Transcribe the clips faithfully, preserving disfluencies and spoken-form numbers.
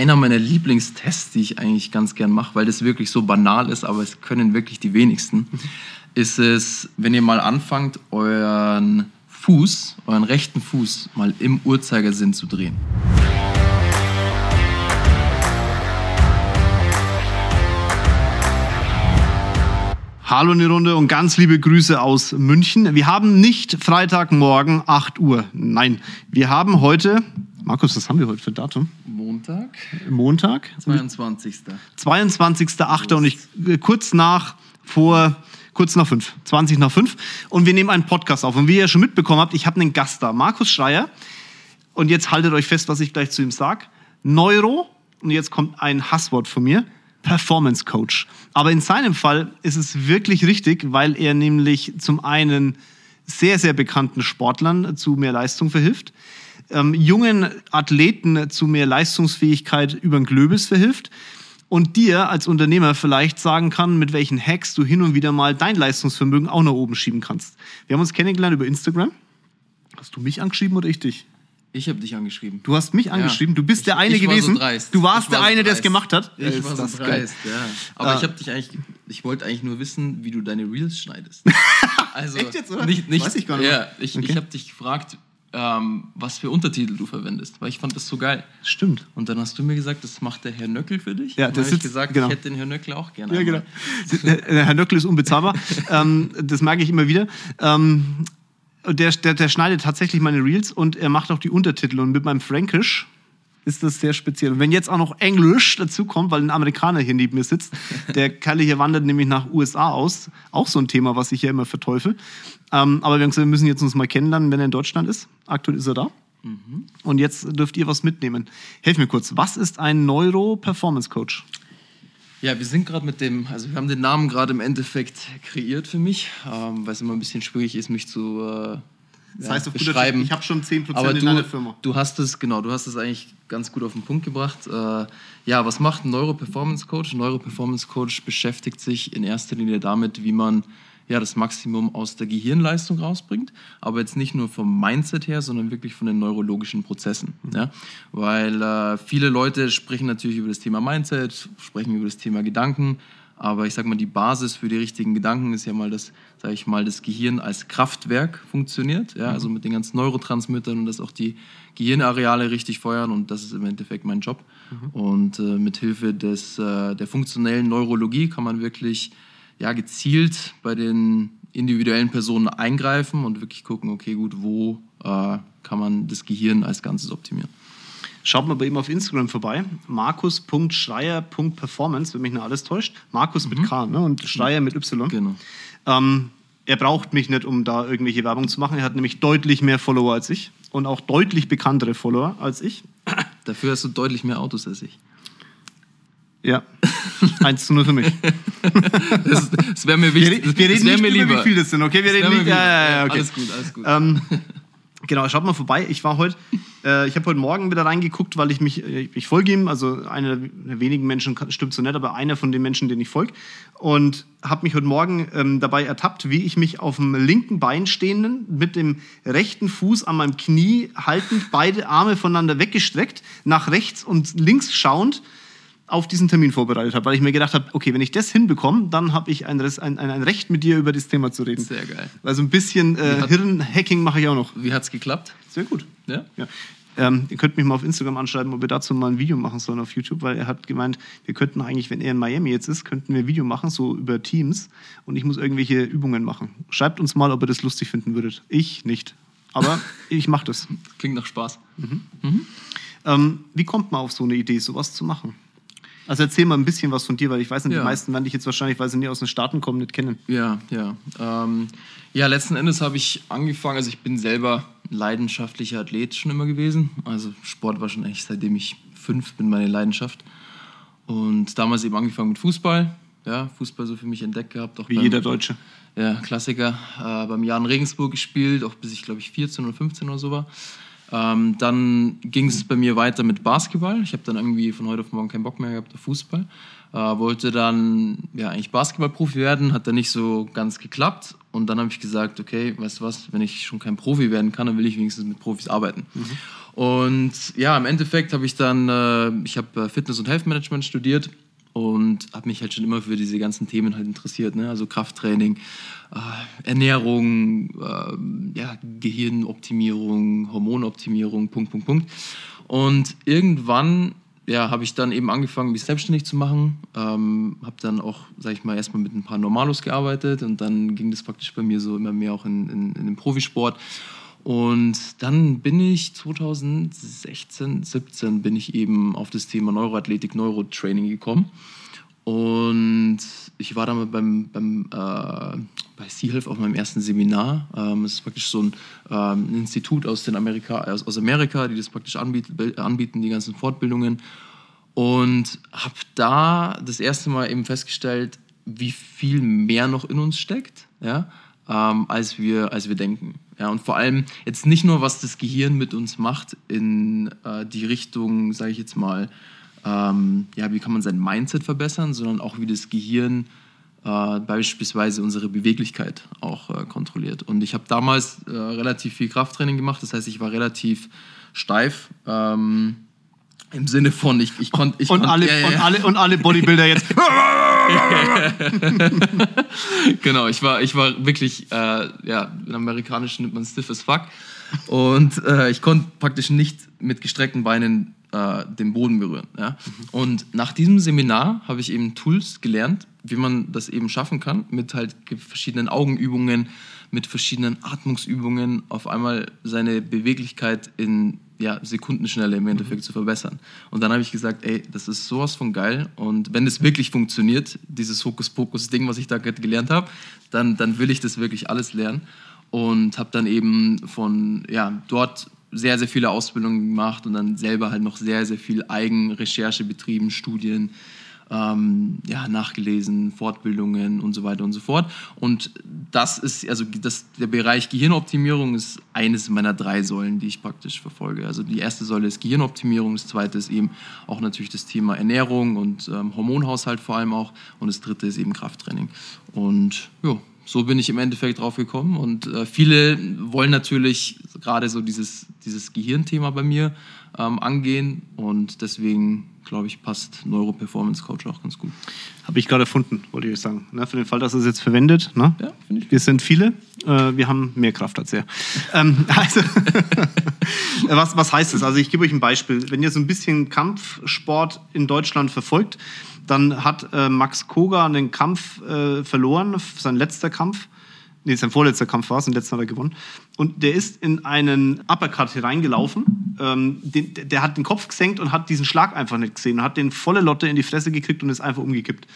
einer meiner Lieblingstests, die ich eigentlich ganz gern mache, weil das wirklich so banal ist, aber es können wirklich die wenigsten, ist es, wenn ihr mal anfangt, euren Fuß, euren rechten Fuß mal im Uhrzeigersinn zu drehen. Hallo in die Runde und ganz liebe Grüße aus München. Wir haben nicht Freitagmorgen acht Uhr. Nein, wir haben heute, Markus, was haben wir heute für Datum? Montag. Montag? zweiundzwanzigster. zweiundzwanzigster achter und ich kurz nach vor kurz nach fünf, zwanzig nach fünf, und wir nehmen einen Podcast auf. Und wie ihr schon mitbekommen habt, ich habe einen Gast da, Markus Schreier. Und jetzt haltet euch fest, was ich gleich zu ihm sage. Neuro, und jetzt kommt ein Hasswort von mir. Performance Coach. Aber in seinem Fall ist es wirklich richtig, weil er nämlich zum einen sehr, sehr bekannten Sportlern zu mehr Leistung verhilft, ähm, jungen Athleten zu mehr Leistungsfähigkeit über den Globus verhilft und dir als Unternehmer vielleicht sagen kann, mit welchen Hacks du hin und wieder mal dein Leistungsvermögen auch nach oben schieben kannst. Wir haben uns kennengelernt über Instagram. Hast du mich angeschrieben oder ich dich? Ich habe dich angeschrieben. Du hast mich angeschrieben. Ja. Du bist der eine ich, ich gewesen. War so du warst war der so eine, der es gemacht hat. Ich ist war so das dreist, geil. Ja. Aber ah. ich habe dich eigentlich. Ich wollte eigentlich nur wissen, wie du deine Reels schneidest. Also echt jetzt, oder? Nicht, nicht, Weiß ich gar nicht. Ja, ich, okay. ich habe dich gefragt, ähm, was für Untertitel du verwendest, weil ich fand das so geil. Stimmt. Und dann hast du mir gesagt, das macht der Herr Nöckel für dich. Ja, und das habe ich gesagt, genau. Ich hätte den Herr Nöckel auch gerne. Ja, genau. Der Herr Nöckel ist unbezahlbar. ähm, das merke ich immer wieder. Ähm, Der, der, der schneidet tatsächlich meine Reels und er macht auch die Untertitel. Und mit meinem Fränkisch ist das sehr speziell. Und wenn jetzt auch noch Englisch dazu kommt, weil ein Amerikaner hier neben mir sitzt, der Kerle hier wandert nämlich nach U S A aus. Auch so ein Thema, was ich ja immer verteufel. Ähm, aber wir haben gesagt, wir müssen jetzt uns mal kennenlernen, wenn er in Deutschland ist. Aktuell ist er da. Mhm. Und jetzt dürft ihr was mitnehmen. Helf mir kurz. Was ist ein Neuro-Performance-Coach? Ja, wir sind gerade mit dem, also wir haben den Namen gerade im Endeffekt kreiert für mich, ähm, weil es immer ein bisschen schwierig ist, mich zu äh, das ja, heißt auf beschreiben. Ich habe schon zehn Prozent aber in einer Firma. Du hast es, genau, du hast es eigentlich ganz gut auf den Punkt gebracht. Äh, ja, was macht ein Neuro-Performance-Coach? Ein Neuro-Performance-Coach beschäftigt sich in erster Linie damit, wie man ja, das Maximum aus der Gehirnleistung rausbringt, aber jetzt nicht nur vom Mindset her, sondern wirklich von den neurologischen Prozessen. Ja? Weil äh, viele Leute sprechen natürlich über das Thema Mindset, sprechen über das Thema Gedanken, aber ich sag mal, die Basis für die richtigen Gedanken ist ja mal, dass, sag ich mal, das Gehirn als Kraftwerk funktioniert, ja? Also mit den ganzen Neurotransmittern und dass auch die Gehirnareale richtig feuern, und das ist im Endeffekt mein Job. Mhm. Und äh, mit Hilfe des, äh, der funktionellen Neurologie kann man wirklich ja, gezielt bei den individuellen Personen eingreifen und wirklich gucken, okay, gut, wo äh, kann man das Gehirn als Ganzes optimieren. Schaut mal bei ihm auf Instagram vorbei. Markus Schreier Punkt Performance, wenn mich nicht alles täuscht. Markus mhm. mit K, ne? Und Schreier mit Y. Genau. Ähm, er braucht mich nicht, um da irgendwelche Werbung zu machen. Er hat nämlich deutlich mehr Follower als ich und auch deutlich bekanntere Follower als ich. Dafür hast du deutlich mehr Autos als ich. Ja, eins zu null für mich. Das, das wäre mir wichtig. Wir, wir reden nicht mir lieber, wie viel das sind, okay? Wir reden nicht. Ja, ja, okay. Alles gut, alles gut. Ähm, genau, schaut mal vorbei. Ich war heute, äh, ich habe heute Morgen wieder reingeguckt, weil ich mich, ich, ich folge ihm, also einer der wenigen Menschen, stimmt so nicht, aber einer von den Menschen, den ich folge. Und habe mich heute Morgen ähm, dabei ertappt, wie ich mich auf dem linken Bein stehenden, mit dem rechten Fuß an meinem Knie haltend, beide Arme voneinander weggestreckt, nach rechts und links schauend, auf diesen Termin vorbereitet habe, weil ich mir gedacht habe, okay, wenn ich das hinbekomme, dann habe ich ein, ein, ein Recht, mit dir über das Thema zu reden. Sehr geil. Also ein bisschen äh, Hirnhacking mache ich auch noch. Wie hat es geklappt? Sehr gut. Ja? Ja. Ähm, ihr könnt mich mal auf Instagram anschreiben, ob wir dazu mal ein Video machen sollen auf YouTube, weil er hat gemeint, wir könnten eigentlich, wenn er in Miami jetzt ist, könnten wir ein Video machen, so über Teams, und ich muss irgendwelche Übungen machen. Schreibt uns mal, ob ihr das lustig finden würdet. Ich nicht. Aber ich mache das. Klingt nach Spaß. Mhm. Mhm. Ähm, wie kommt man auf so eine Idee, sowas zu machen? Also erzähl mal ein bisschen was von dir, weil ich weiß nicht, ja. Die meisten werden dich jetzt wahrscheinlich, weil sie nie aus den Staaten kommen, nicht kennen. Ja, ja. Ähm, ja, letzten Endes habe ich angefangen, also ich bin selber leidenschaftlicher Athlet schon immer gewesen. Also Sport war schon echt, seitdem ich fünf bin, meine Leidenschaft. Und damals eben angefangen mit Fußball. Ja, Fußball so für mich entdeckt gehabt. Auch wie beim, jeder Deutsche. Ja, Klassiker. Äh, beim Jahn Regensburg gespielt, auch bis ich, glaube ich, vierzehn oder fünfzehn oder so war. Ähm, dann ging es bei mir weiter mit Basketball. Ich habe dann irgendwie von heute auf morgen keinen Bock mehr gehabt auf Fußball. Äh, wollte dann ja eigentlich Basketballprofi werden, hat dann nicht so ganz geklappt. Und dann habe ich gesagt, okay, weißt du was, wenn ich schon kein Profi werden kann, dann will ich wenigstens mit Profis arbeiten. Mhm. Und ja, im Endeffekt habe ich dann, äh, ich habe Fitness- und Health-Management studiert und habe mich halt schon immer für diese ganzen Themen halt interessiert, ne? Also Krafttraining, äh, Ernährung, äh, ja, Gehirnoptimierung, Hormonoptimierung, Punkt, Punkt, Punkt. Und irgendwann ja, habe ich dann eben angefangen, mich selbstständig zu machen. Ähm, habe dann auch, sag ich mal, erstmal mit ein paar Normalos gearbeitet und dann ging das praktisch bei mir so immer mehr auch in, in, in den Profisport. Und dann bin ich zwanzig sechzehn, siebzehn bin ich eben auf das Thema Neuroathletik, Neurotraining gekommen. Und ich war dann beim, beim, äh, bei Self auf meinem ersten Seminar. Ähm, das ist praktisch so ein, ähm, ein Institut aus, den Amerika, aus, aus Amerika, die das praktisch anbieten, anbieten, die ganzen Fortbildungen. Und habe da das erste Mal eben festgestellt, wie viel mehr noch in uns steckt, ja, ähm, als wir, als wir denken. Ja, und vor allem jetzt nicht nur, was das Gehirn mit uns macht in äh, die Richtung, sage ich jetzt mal, ähm, ja, wie kann man sein Mindset verbessern, sondern auch wie das Gehirn äh, beispielsweise unsere Beweglichkeit auch äh, kontrolliert. Und ich habe damals äh, relativ viel Krafttraining gemacht, das heißt, ich war relativ steif, ähm, im Sinne von, ich, ich konnte... Ich und, konnt, alle, ja, ja. und, alle, und alle Bodybuilder jetzt... Genau, ich war, ich war wirklich, äh, ja, im Amerikanischen nimmt man stiff as fuck. Und äh, ich konnte praktisch nicht mit gestreckten Beinen äh, den Boden berühren. Ja? Mhm. Und nach diesem Seminar habe ich eben Tools gelernt, wie man das eben schaffen kann, mit halt verschiedenen Augenübungen, mit verschiedenen Atmungsübungen, auf einmal seine Beweglichkeit in ja, Sekundenschnelle im Endeffekt mhm. zu verbessern. Und dann habe ich gesagt, ey, das ist sowas von geil und wenn das wirklich funktioniert, dieses Hokuspokus-Ding, was ich da gerade gelernt habe, dann, dann will ich das wirklich alles lernen und habe dann eben von, ja, dort sehr, sehr viele Ausbildungen gemacht und dann selber halt noch sehr, sehr viel Eigenrecherche betrieben, Studien, ähm, ja, nachgelesen, Fortbildungen und so weiter und so fort. Und das ist, also das, der Bereich Gehirnoptimierung ist eines meiner drei Säulen, die ich praktisch verfolge. Also die erste Säule ist Gehirnoptimierung, das zweite ist eben auch natürlich das Thema Ernährung und ähm, Hormonhaushalt vor allem auch und das dritte ist eben Krafttraining. Und ja, so bin ich im Endeffekt drauf gekommen und äh, viele wollen natürlich gerade so dieses, dieses Gehirnthema bei mir ähm, angehen und deswegen glaube ich, passt Neuro-Performance-Coach auch ganz gut. Habe ich gerade erfunden, wollte ich sagen. Ne, für den Fall, dass es jetzt verwendet. Ne? Ja, finde ich. Wir sind viele, äh, wir haben mehr Kraft als er. ähm, also, was, was heißt das? Also ich gebe euch ein Beispiel. Wenn ihr so ein bisschen Kampfsport in Deutschland verfolgt, dann hat äh, Max Koga einen Kampf äh, verloren, sein letzter Kampf. Nee, sein vorletzter Kampf war es, den letzten hat er gewonnen. Und der ist in einen Uppercut hereingelaufen. Ähm, den, der hat den Kopf gesenkt und hat diesen Schlag einfach nicht gesehen. Und hat den volle Lotte in die Fresse gekriegt und ist einfach umgekippt.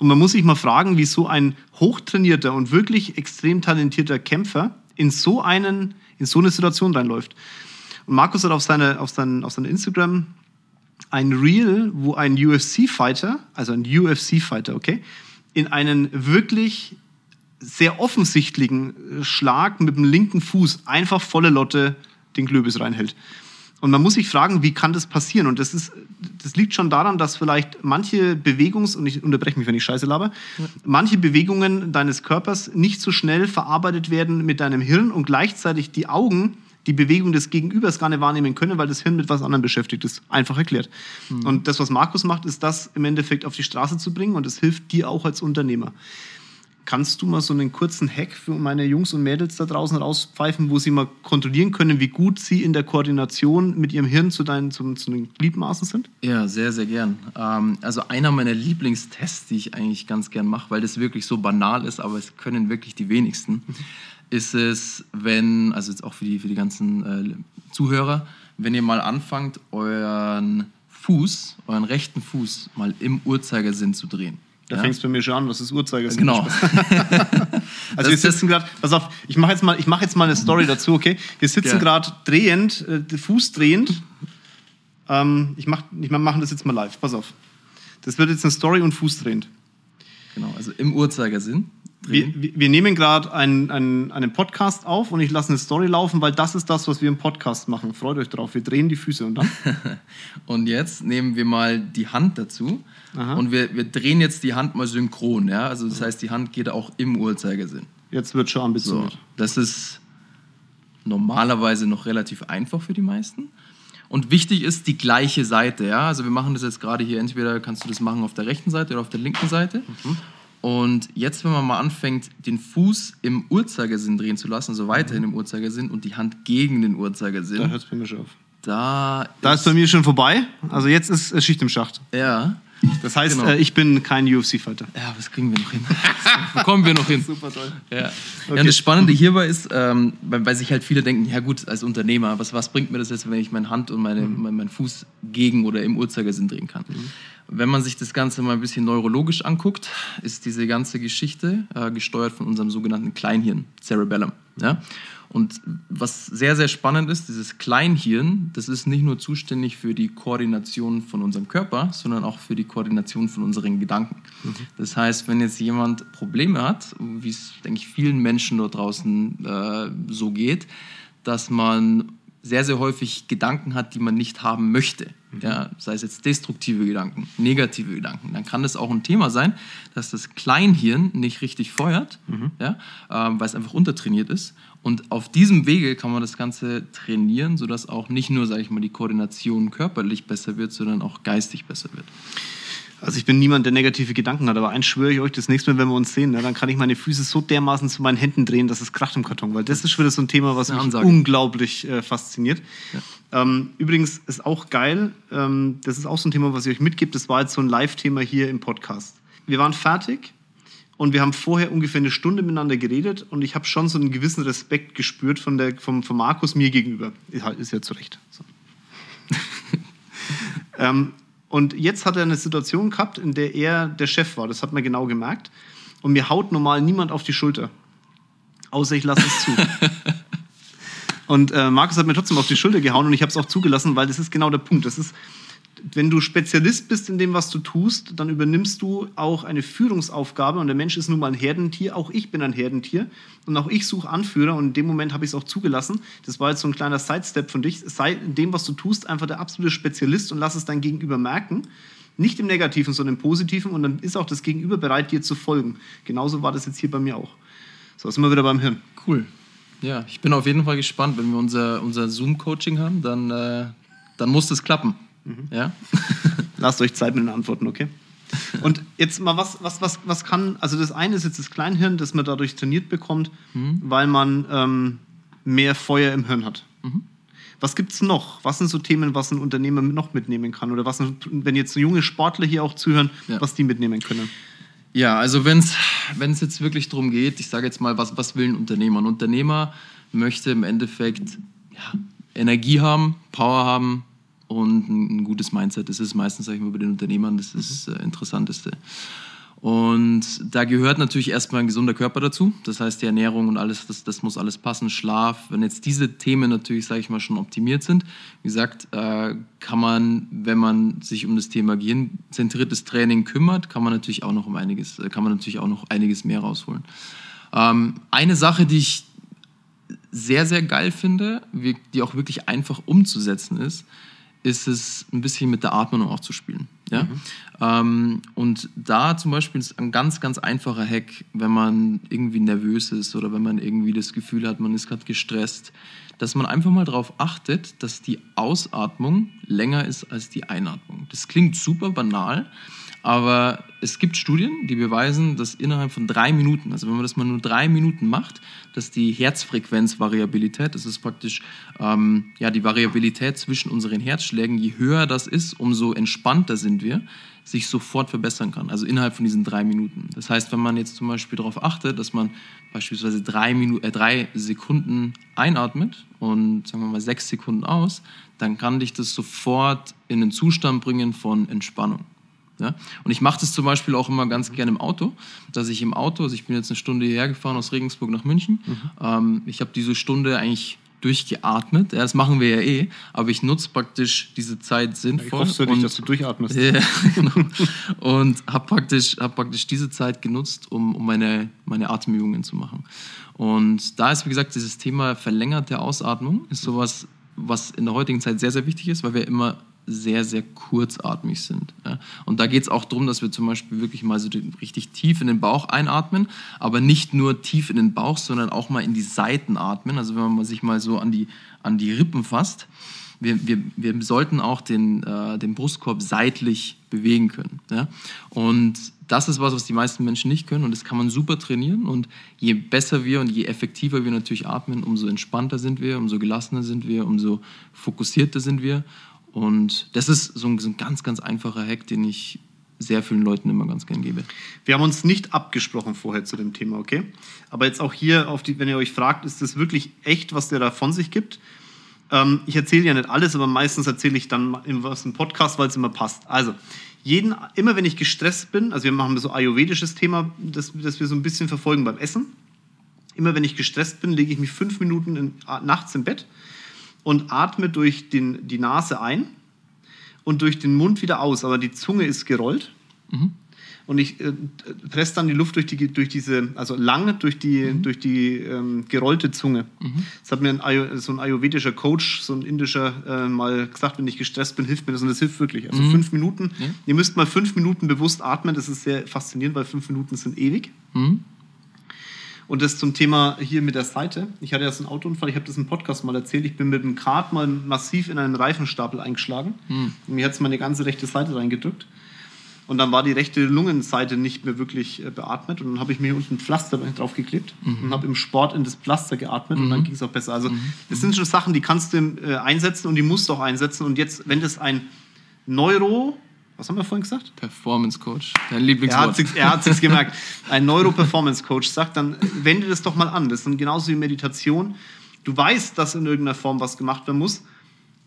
Und man muss sich mal fragen, wie so ein hochtrainierter und wirklich extrem talentierter Kämpfer in so, einen, in so eine Situation reinläuft. Und Markus hat auf seine, auf seinen, auf seine Instagram ein Reel, wo ein U F C-Fighter, also ein U F C-Fighter, okay, in einen wirklich sehr offensichtlichen Schlag mit dem linken Fuß einfach volle Lotte den Glöbis reinhält. Und man muss sich fragen, wie kann das passieren? Und das, ist, das liegt schon daran, dass vielleicht manche Bewegungs- und ich unterbreche mich, wenn ich Scheiße laber, ja. manche Bewegungen deines Körpers nicht so schnell verarbeitet werden mit deinem Hirn und gleichzeitig die Augen die Bewegung des Gegenübers gar nicht wahrnehmen können, weil das Hirn mit was anderem beschäftigt ist. Einfach erklärt. Mhm. Und das, was Markus macht, ist das im Endeffekt auf die Straße zu bringen und das hilft dir auch als Unternehmer. Kannst du mal so einen kurzen Hack für meine Jungs und Mädels da draußen rauspfeifen, wo sie mal kontrollieren können, wie gut sie in der Koordination mit ihrem Hirn zu, deinen, zu, zu den Gliedmaßen sind? Ja, sehr, sehr gern. Ähm, also einer meiner Lieblingstests, die ich eigentlich ganz gern mache, weil das wirklich so banal ist, aber es können wirklich die wenigsten, ist es, wenn, also jetzt auch für die, für die ganzen äh, Zuhörer, wenn ihr mal anfangt, euren Fuß, euren rechten Fuß mal im Uhrzeigersinn zu drehen. Da ja. fängst du bei mir schon an, was ist Uhrzeigersinn? Genau. Also wir sitzen gerade, pass auf, ich mache jetzt, mach jetzt mal eine Story dazu, okay? Wir sitzen gerade drehend, äh, fußdrehend. Ähm, ich mache ich mach das jetzt mal live, pass auf. Das wird jetzt eine Story und fußdrehend. Genau, also im Uhrzeigersinn. Wir, wir nehmen gerade einen, einen, einen Podcast auf und ich lasse eine Story laufen, weil das ist das, was wir im Podcast machen. Freut euch drauf, wir drehen die Füße und dann. Und jetzt nehmen wir mal die Hand dazu. Aha. Und wir, wir drehen jetzt die Hand mal synchron. Ja? Also das heißt, die Hand geht auch im Uhrzeigersinn. Jetzt wird schon ein bisschen. So, das ist normalerweise noch relativ einfach für die meisten. Und wichtig ist die gleiche Seite. Ja? Also wir machen das jetzt gerade hier, entweder kannst du das machen auf der rechten Seite oder auf der linken Seite. Mhm. Und jetzt, wenn man mal anfängt, den Fuß im Uhrzeigersinn drehen zu lassen, also weiterhin im Uhrzeigersinn und die Hand gegen den Uhrzeigersinn. Da hört es bei mir schon auf. Da, da ist, ist bei mir schon vorbei. Also jetzt ist Schicht im Schacht. Ja. Das heißt, genau. äh, ich bin kein U F C-Fighter. Ja, aber das kriegen wir noch hin. Das bekommen wir noch hin. Super toll. Ja. Okay. Ja, das Spannende hierbei ist, ähm, weil, weil sich halt viele denken, ja gut, als Unternehmer, was, was bringt mir das jetzt, wenn ich meine Hand und meine, mhm. mein, meinen Fuß gegen oder im Uhrzeigersinn drehen kann? Mhm. Wenn man sich das Ganze mal ein bisschen neurologisch anguckt, ist diese ganze Geschichte äh, gesteuert von unserem sogenannten Kleinhirn, Cerebellum. Ja? Und was sehr, sehr spannend ist, dieses Kleinhirn, das ist nicht nur zuständig für die Koordination von unserem Körper, sondern auch für die Koordination von unseren Gedanken. Mhm. Das heißt, wenn jetzt jemand Probleme hat, wie es, denke ich, vielen Menschen dort draußen äh, so geht, dass man sehr, sehr häufig Gedanken hat, die man nicht haben möchte. Ja, sei es jetzt destruktive Gedanken, negative Gedanken, dann kann das auch ein Thema sein, dass das Kleinhirn nicht richtig feuert, mhm. ja, ähm, weil es einfach untertrainiert ist. Und auf diesem Wege kann man das Ganze trainieren, sodass auch nicht nur, sage ich mal, die Koordination körperlich besser wird, sondern auch geistig besser wird. Also ich bin niemand, der negative Gedanken hat, aber eins schwöre ich euch, das nächste Mal, wenn wir uns sehen, dann kann ich meine Füße so dermaßen zu meinen Händen drehen, dass es kracht im Karton, weil das ist wieder so ein Thema, was mich unglaublich äh, fasziniert. Ja. Ähm, übrigens ist auch geil, ähm, das ist auch so ein Thema, was ich euch mitgebe, das war jetzt so ein Live-Thema hier im Podcast. Wir waren fertig und wir haben vorher ungefähr eine Stunde miteinander geredet und ich habe schon so einen gewissen Respekt gespürt von, der, vom, von Markus mir gegenüber. Ist ja zu Recht. So. ähm, Und jetzt hat er eine Situation gehabt, in der er der Chef war. Das hat man genau gemerkt. Und mir haut normal niemand auf die Schulter. Außer ich lasse es zu. Und äh, Markus hat mir trotzdem auf die Schulter gehauen und ich habe es auch zugelassen, weil das ist genau der Punkt. Das ist, wenn du Spezialist bist in dem, was du tust, dann übernimmst du auch eine Führungsaufgabe. Und der Mensch ist nun mal ein Herdentier. Auch ich bin ein Herdentier. Und auch ich suche Anführer. Und in dem Moment habe ich es auch zugelassen. Das war jetzt so ein kleiner Sidestep von dich. Sei in dem, was du tust, einfach der absolute Spezialist und lass es dein Gegenüber merken. Nicht im Negativen, sondern im Positiven. Und dann ist auch das Gegenüber bereit, dir zu folgen. Genauso war das jetzt hier bei mir auch. So, sind wir wieder beim Hirn. Cool. Ja, ich bin auf jeden Fall gespannt. Wenn wir unser, unser Zoom-Coaching haben, dann, äh, dann muss das klappen. Mhm. Ja? Lasst euch Zeit mit den Antworten, okay? Und jetzt mal, was, was, was, was kann, also das eine ist jetzt das Kleinhirn, das man dadurch trainiert bekommt, mhm. weil man ähm, mehr Feuer im Hirn hat. Mhm. Was gibt es noch? Was sind so Themen, was ein Unternehmer noch mitnehmen kann? Oder was, wenn jetzt junge Sportler hier auch zuhören, ja. was die mitnehmen können? Ja, also wenn es jetzt wirklich darum geht, ich sage jetzt mal, was, was will ein Unternehmer? Ein Unternehmer möchte im Endeffekt ja, Energie haben, Power haben, und ein gutes Mindset, das ist meistens, sage ich mal, bei den Unternehmern, das ist das Interessanteste. Und da gehört natürlich erstmal ein gesunder Körper dazu, das heißt die Ernährung und alles, das, das muss alles passen, Schlaf, wenn jetzt diese Themen natürlich, sage ich mal, schon optimiert sind, wie gesagt, äh, kann man, wenn man sich um das Thema gehirnzentriertes Training kümmert, kann man natürlich auch noch um einiges, kann man natürlich auch noch einiges mehr rausholen. Ähm, eine Sache, die ich sehr, sehr geil finde, die auch wirklich einfach umzusetzen ist, ist es ein bisschen mit der Atmung auch zu spielen. Ja? Mhm. Ähm, und da zum Beispiel ist ein ganz, ganz einfacher Hack, wenn man irgendwie nervös ist oder wenn man irgendwie das Gefühl hat, man ist gerade gestresst, dass man einfach mal darauf achtet, dass die Ausatmung länger ist als die Einatmung. Das klingt super banal, aber es gibt Studien, die beweisen, dass innerhalb von drei Minuten, also wenn man das mal nur drei Minuten macht, dass die Herzfrequenzvariabilität, das ist praktisch ähm, ja, die Variabilität zwischen unseren Herzschlägen, je höher das ist, umso entspannter sind wir, sich sofort verbessern kann, also innerhalb von diesen drei Minuten. Das heißt, wenn man jetzt zum Beispiel darauf achtet, dass man beispielsweise drei, Minu- äh, drei Sekunden einatmet und sagen wir mal sechs Sekunden aus, dann kann dich das sofort in den Zustand bringen von Entspannung. Ja? Und ich mache das zum Beispiel auch immer ganz gerne im Auto, dass ich im Auto, also ich bin jetzt eine Stunde hierher gefahren aus Regensburg nach München, mhm. ähm, ich habe diese Stunde eigentlich durchgeatmet, ja, das machen wir ja eh, aber ich nutze praktisch diese Zeit sinnvoll. Ich hoffe wirklich, dass du durchatmest. Ja, genau. Und habe praktisch, hab praktisch diese Zeit genutzt, um, um meine, meine Atemübungen zu machen. Und da ist, wie gesagt, dieses Thema verlängerte Ausatmung ist sowas, was in der heutigen Zeit sehr, sehr wichtig ist, weil wir immer sehr, sehr kurzatmig sind. Ja. Und da geht es auch darum, dass wir zum Beispiel wirklich mal so richtig tief in den Bauch einatmen, aber nicht nur tief in den Bauch, sondern auch mal in die Seiten atmen. Also wenn man sich mal so an die, an die Rippen fasst, wir, wir, wir sollten auch den, äh, den Brustkorb seitlich bewegen können. Ja? Und das ist was, was die meisten Menschen nicht können, und das kann man super trainieren, und je besser wir und je effektiver wir natürlich atmen, umso entspannter sind wir, umso gelassener sind wir, umso fokussierter sind wir, und das ist so ein, so ein ganz, ganz einfacher Hack, den ich sehr vielen Leuten immer ganz gern gebe. Wir haben uns nicht abgesprochen vorher zu dem Thema, okay? Aber jetzt auch hier, auf die, wenn ihr euch fragt, ist das wirklich echt, was der da von sich gibt? Ähm, ich erzähle ja nicht alles, aber meistens erzähle ich dann was im Podcast, weil es immer passt. Also, jeden, immer wenn ich gestresst bin, also wir machen so ein ayurvedisches Thema, das, das wir so ein bisschen verfolgen beim Essen. Immer wenn ich gestresst bin, lege ich mich fünf Minuten in, nachts im Bett und atme durch den, die Nase ein und durch den Mund wieder aus, aber die Zunge ist gerollt. Mhm. Und ich äh, presse dann die Luft durch, die, durch diese, also lang durch die, mhm. durch die ähm, gerollte Zunge. Mhm. Das hat mir ein, so ein ayurvedischer Coach, so ein indischer, äh, mal gesagt, wenn ich gestresst bin, hilft mir das. Und das hilft wirklich. Also mhm. fünf Minuten. Ja. Ihr müsst mal fünf Minuten bewusst atmen. Das ist sehr faszinierend, weil fünf Minuten sind ewig. Mhm. Und das zum Thema hier mit der Seite. Ich hatte ja so einen Autounfall, ich habe das im Podcast mal erzählt. Ich bin mit dem Kart mal massiv in einen Reifenstapel eingeschlagen. Hm. Und mir hat es meine ganze rechte Seite reingedrückt. Und dann war die rechte Lungenseite nicht mehr wirklich beatmet. Und dann habe ich mir unten ein Pflaster draufgeklebt mhm. und habe im Sport in das Pflaster geatmet. Mhm. Und dann ging es auch besser. Also, mhm. das sind schon Sachen, die kannst du einsetzen und die musst du auch einsetzen. Und jetzt, wenn das ein Neuro... Was haben wir vorhin gesagt? Performance Coach. Dein Lieblingswort. Er hat es gemerkt. Ein Neuro-Performance Coach sagt, dann wende das doch mal an. Das ist genauso wie Meditation. Du weißt, dass in irgendeiner Form was gemacht werden muss,